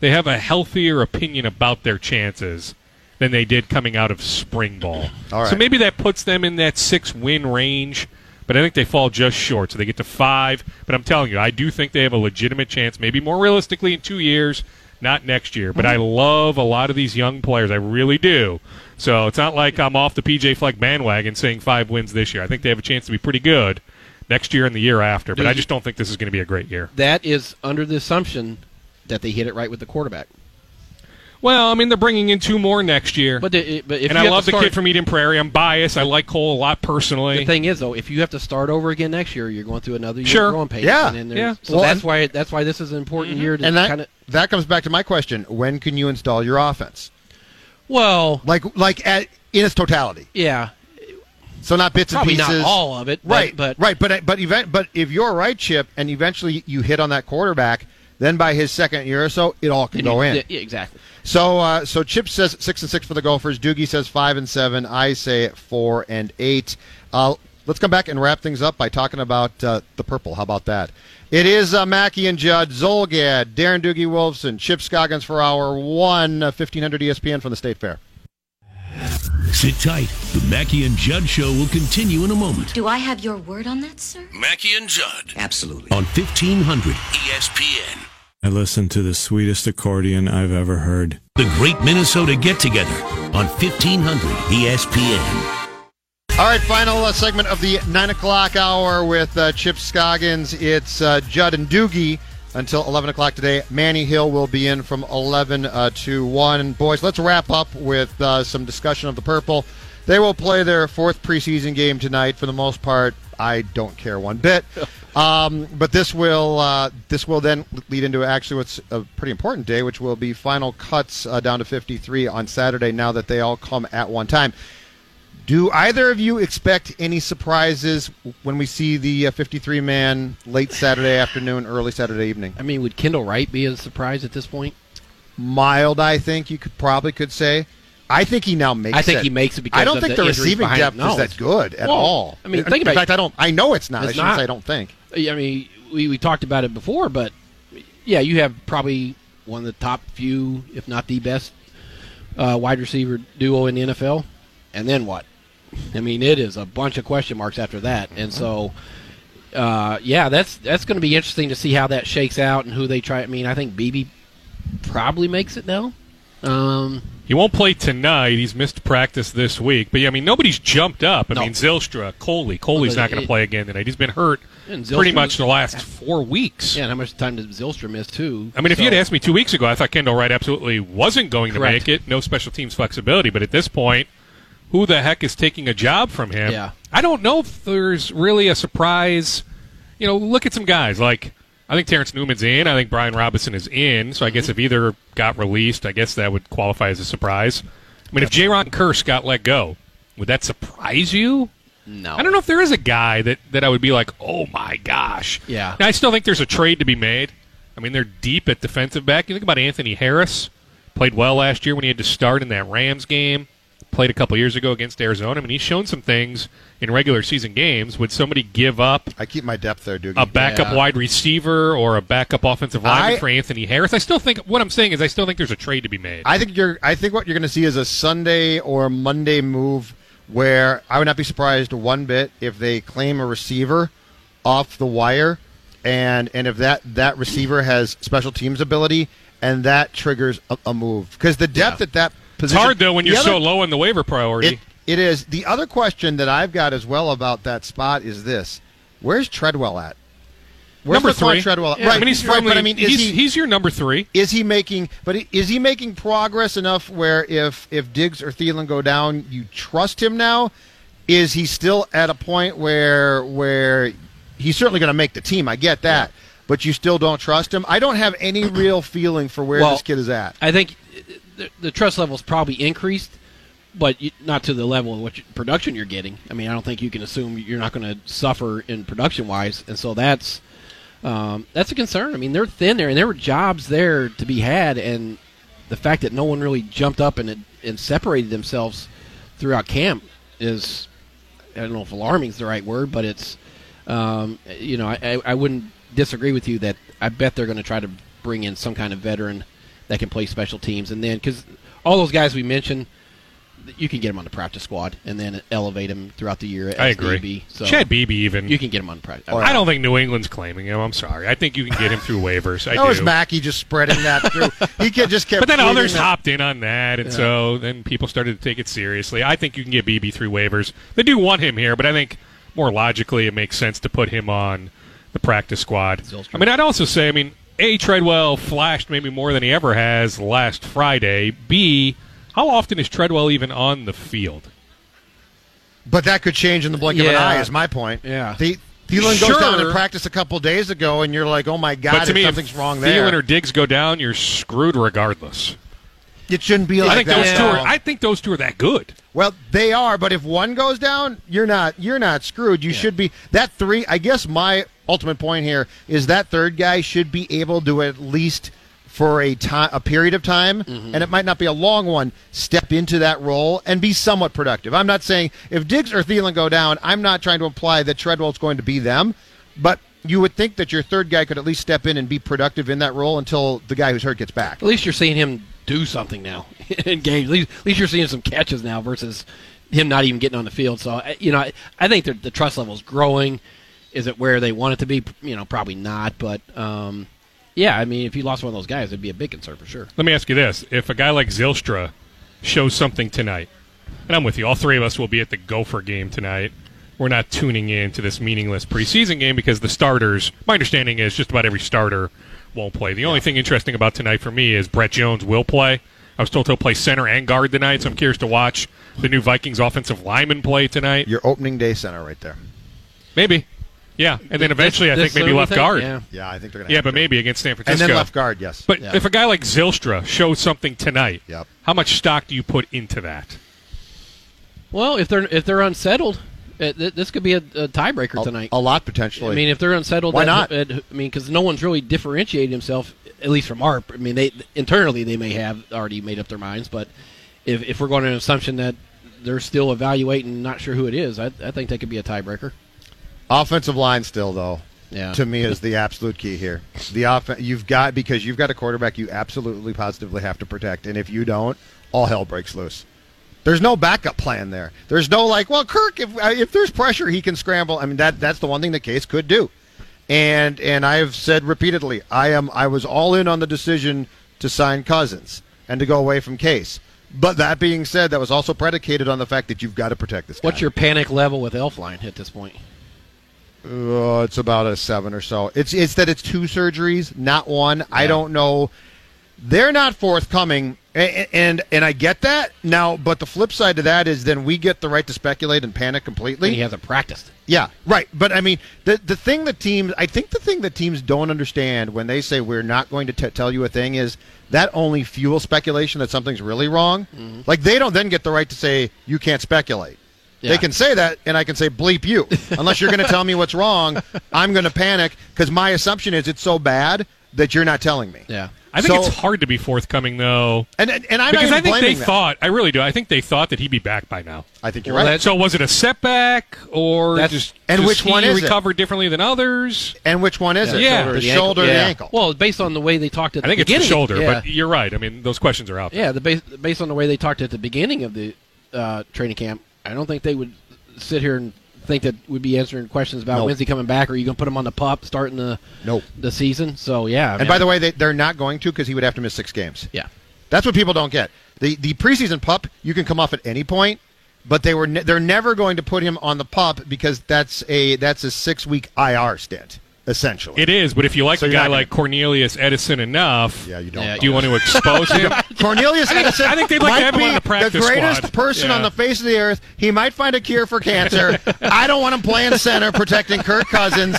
they have a healthier opinion about their chances than they did coming out of spring ball. All right. So maybe that puts them in that six-win range, but I think they fall just short, so they get to five. But I'm telling you, I do think they have a legitimate chance, maybe more realistically in two years, not next year. But mm-hmm. I love a lot of these young players. I really do. So it's not like I'm off the P J Fleck bandwagon saying five wins this year. I think they have a chance to be pretty good next year and the year after, but Dude, I just don't think this is going to be a great year. That is under the assumption that they hit it right with the quarterback. Well, I mean, they're bringing in two more next year. But, the, but if and you I love the kid from Eden Prairie. I'm biased. I like Cole a lot personally. The thing is, though, if you have to start over again next year, you're going through another year sure. of growing pains. Yeah. And yeah. So well, that's why that's why this is an important mm-hmm. year. To and that, kinda... that comes back to my question. When can you install your offense? Well. Like, like at, in its totality. Yeah. So not bits Probably and pieces. Probably not all of it. Right. But, right. But, but, event, but if you're right, Chip, and eventually you hit on that quarterback, then by his second year or so, it all can go in. Yeah, exactly. So, uh, so Chip says six and six for the Gophers. Doogie says five and seven. I say four and eight. Uh, let's come back and wrap things up by talking about uh, the purple. How about that? It is uh, Mackey and Judd, Zolgad, Darren Doogie Wolfson, Chip Scoggins for hour one, uh, fifteen hundred E S P N from the State Fair. Sit tight. The Mackey and Judd show will continue in a moment. Do I have your word on that, sir? Mackey and Judd. Absolutely. On fifteen hundred E S P N. I listened to the sweetest accordion I've ever heard. The Great Minnesota Get-Together on fifteen hundred E S P N. All right, final uh, segment of the nine o'clock hour with uh, Chip Scoggins. It's uh, Judd and Doogie until eleven o'clock today. Manny Hill will be in from eleven uh, to one. Boys, let's wrap up with uh, some discussion of the Purple. They will play their fourth preseason game tonight. For the most part, I don't care one bit. Um, but this will uh, this will then lead into actually what's a pretty important day, which will be final cuts uh, down to fifty-three on Saturday now that they all come at one time. Do either of you expect any surprises when we see the uh, fifty-three man late Saturday afternoon, early Saturday evening? I mean, would Kendall Wright be a surprise at this point? Mild, I think you could probably could say. I think he now makes it. I think it. he makes it because I don't of think the, the receiving depth no, is that good at well, all. I mean, think in about fact, it. I don't. I know it's not. It's I shouldn't not, say I don't think. I mean, we, we talked about it before, but yeah, you have probably one of the top few, if not the best, uh, wide receiver duo in the N F L. And then what? I mean, it is a bunch of question marks after that. And so, uh, yeah, that's that's going to be interesting to see how that shakes out and who they try. I mean, I think Beebe probably makes it now. Um, he won't play tonight. He's missed practice this week. But, yeah, I mean, nobody's jumped up. I no. mean, Zylstra, Coley. Coley's not going to play again tonight. He's been hurt pretty much the last four weeks. Yeah, and how much time did Zylstra miss, too? I mean, if so. you had asked me two weeks ago, I thought Kendall Wright absolutely wasn't going Correct. to make it. No special teams flexibility. But at this point, who the heck is taking a job from him? Yeah. I don't know if there's really a surprise. You know, look at some guys like – I think Terrence Newman's in. I think Brian Robinson is in. So I guess if either got released, I guess that would qualify as a surprise. I mean, if Jaron Kearse got let go, would that surprise you? No. I don't know if there is a guy that, that I would be like, oh, my gosh. Yeah. Now, I still think there's a trade to be made. I mean, they're deep at defensive back. You think about Anthony Harris. Played well last year when he had to start in that Rams game. Played a couple years ago against Arizona. I mean, he's shown some things in regular season games. Would somebody give up I keep my depth there, Doogie. a backup yeah. wide receiver or a backup offensive lineman I, for Anthony Harris? I still think what I'm saying is I still think there's a trade to be made. I think you're. I think what you're going to see is a Sunday or Monday move where I would not be surprised one bit if they claim a receiver off the wire, and and if that, that receiver has special teams ability, and that triggers a, a move. Because the depth yeah. at that position... It's hard, though, when you're other, so low in the waiver priority. It, it is. The other question that I've got as well about that spot is this. Where's Treadwell at? Where's number three. Treadwell? Yeah, right, I mean, he's right, firmly, but I mean, is he's, he, he's your number three. Is he making? But is he making progress enough where if if Diggs or Thielen go down, you trust him now? Is he still at a point where where he's certainly going to make the team? I get that, yeah. but you still don't trust him. I don't have any real feeling for where well, this kid is at. I think the, the trust level's probably increased, but you, not to the level of what you, production you're getting. I mean, I don't think you can assume you're not going to suffer in production wise, and so that's. Um, that's a concern. I mean, they're thin there, and there were jobs there to be had, and the fact that no one really jumped up and and separated themselves throughout camp is, I don't know if alarming is the right word, but it's, um, you know, I, I wouldn't disagree with you that I bet they're going to try to bring in some kind of veteran that can play special teams, and then because all those guys we mentioned, you can get them on the practice squad and then elevate them throughout the year. As I agree. Be, so Chad Beebe even. You can get him on the practice squad. I don't think New England's claiming him. I'm sorry. I think you can get him through waivers. I that do. was Mackey just spreading that through. He just kept But then others that. hopped in on that, and yeah. so then people started to take it seriously. I think you can get Beebe through waivers. They do want him here, but I think more logically it makes sense to put him on the practice squad. I mean, I'd also say, I mean, A, Treadwell flashed maybe more than he ever has last Friday. B, how often is Treadwell even on the field? But that could change in the blink yeah. of an eye, is my point. Yeah. The, Thielen sure. goes down in practice a couple days ago, and you're like, oh, my God, but to if me, something's if wrong Thielen there. Thielen or Diggs go down, you're screwed regardless. It shouldn't be like I think that. Those two are, I think those two are that good. Well, they are, but if one goes down, you're not you're not screwed. You yeah. should be. That three, I guess my ultimate point here is that third guy should be able to at least – for a time, a period of time, mm-hmm. and it might not be a long one, step into that role and be somewhat productive. I'm not saying if Diggs or Thielen go down, I'm not trying to imply that Treadwell's going to be them, but you would think that your third guy could at least step in and be productive in that role until the guy who's hurt gets back. At least you're seeing him do something now in games. At least, at least you're seeing some catches now versus him not even getting on the field. So, you know, I, I think the trust level's growing. Is it where they want it to be? You know, probably not, but... Um, yeah, I mean, if you lost one of those guys, it'd be a big concern for sure. Let me ask you this. If a guy like Zylstra shows something tonight, and I'm with you, all three of us will be at the Gopher game tonight. We're not tuning in to this meaningless preseason game because the starters, my understanding is just about every starter won't play. The yeah. only thing interesting about tonight for me is Brett Jones will play. I was told he'll play center and guard tonight, so I'm curious to watch the new Vikings offensive lineman play tonight. Your opening day center right there. Maybe. Yeah, and then eventually this, I think maybe left thing? guard. Yeah. yeah, I think they're going to Yeah, but to. maybe against San Francisco. And then left guard, yes. But yeah. if a guy like Zylstra shows something tonight, yep. how much stock do you put into that? Well, if they're if they're unsettled, this could be a, a tiebreaker a, tonight. A lot, potentially. I mean, if they're unsettled. Why not? At, at, I mean, because no one's really differentiated himself, at least from our. I mean, they internally they may have already made up their minds, but if, if we're going to an assumption that they're still evaluating, not sure who it is, I, I think that could be a tiebreaker. Offensive line still, though, yeah. to me is the absolute key here. The off- you've got because you've got a quarterback you absolutely positively have to protect, and if you don't, all hell breaks loose. There's no backup plan there. There's no like, well, Kirk, if if there's pressure, he can scramble. I mean, that that's the one thing that Case could do, and and I have said repeatedly, I am I was all in on the decision to sign Cousins and to go away from Case. But that being said, that was also predicated on the fact that you've got to protect this guy. What's your panic level with Elflein at this point? Oh, it's about a seven or so. It's it's that it's two surgeries, not one. Yeah. I don't know. They're not forthcoming, and, and and I get that now. But the flip side to that is then we get the right to speculate and panic completely. And he hasn't practiced. Yeah, right. But I mean, the the thing that teams, I think the thing that teams don't understand when they say we're not going to t- tell you a thing is that only fuels speculation that something's really wrong. Mm-hmm. Like they don't then get the right to say you can't speculate. Yeah. They can say that, and I can say, bleep you. Unless you're going to tell me what's wrong, I'm going to panic because my assumption is it's so bad that you're not telling me. Yeah. I think so, it's hard to be forthcoming, though. And and, and I'm because not even I think blaming they them. thought I really do. I think they thought that he'd be back by now. I think you're well, right. That, so was it a setback or That's, just and just which he one is recovered it? differently than others? And which one is yeah. it? Yeah, the shoulder, the, the, shoulder ankle. Yeah. the ankle. Well, based on the way they talked at I the beginning, I think it's the shoulder. Yeah. But you're right. I mean, those questions are out there. Yeah, the base, based on the way they talked at the beginning of the uh, training camp, I don't think they would sit here and think that we'd be answering questions about nope. when's he coming back, or are you going to put him on the pup starting the nope. the season? So, yeah. I mean, and by the way, they, they're not going to because he would have to miss six games. Yeah. That's what people don't get. The the preseason pup, you can come off at any point, but they were ne- they're never going to put him on the pup because that's a that's a six-week I R stint, essentially. It is, but if you like so a guy gonna... like Cornelius Edison enough, yeah, you don't yeah, do you want to expose him? Cornelius Edison, I think they'd like to have him on the practice the greatest squad. person yeah. on the face of the earth. He might find a cure for cancer. I don't want him playing center protecting Kirk Cousins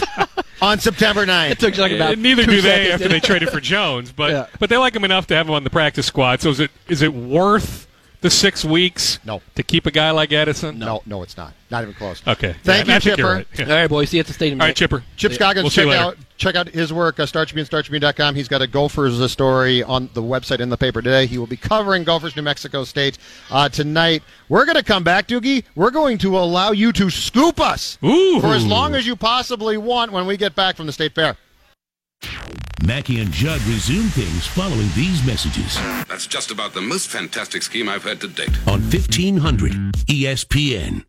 on September ninth. It took like about uh, neither two do seconds, they after they traded for Jones, but yeah. but they like him enough to have him on the practice squad. So is it is it worth the six weeks no. to keep a guy like Addison? No, no, no it's not. Not even close. Okay. Thank yeah, you, Chipper. Right. Yeah. All right, boys. See you at the stadium. All right, Chipper. Chip Scoggins, we'll check out check out his work, uh, Star Tribune, Star Tribune dot com. He's got a Gophers story on the website in the paper today. He will be covering Gophers, New Mexico State uh, tonight. We're going to come back, Doogie. We're going to allow you to scoop us Ooh. for as long as you possibly want when we get back from the State Fair. Mackey and Judd resume things following these messages. That's just about the most fantastic scheme I've heard to date. On fifteen hundred E S P N.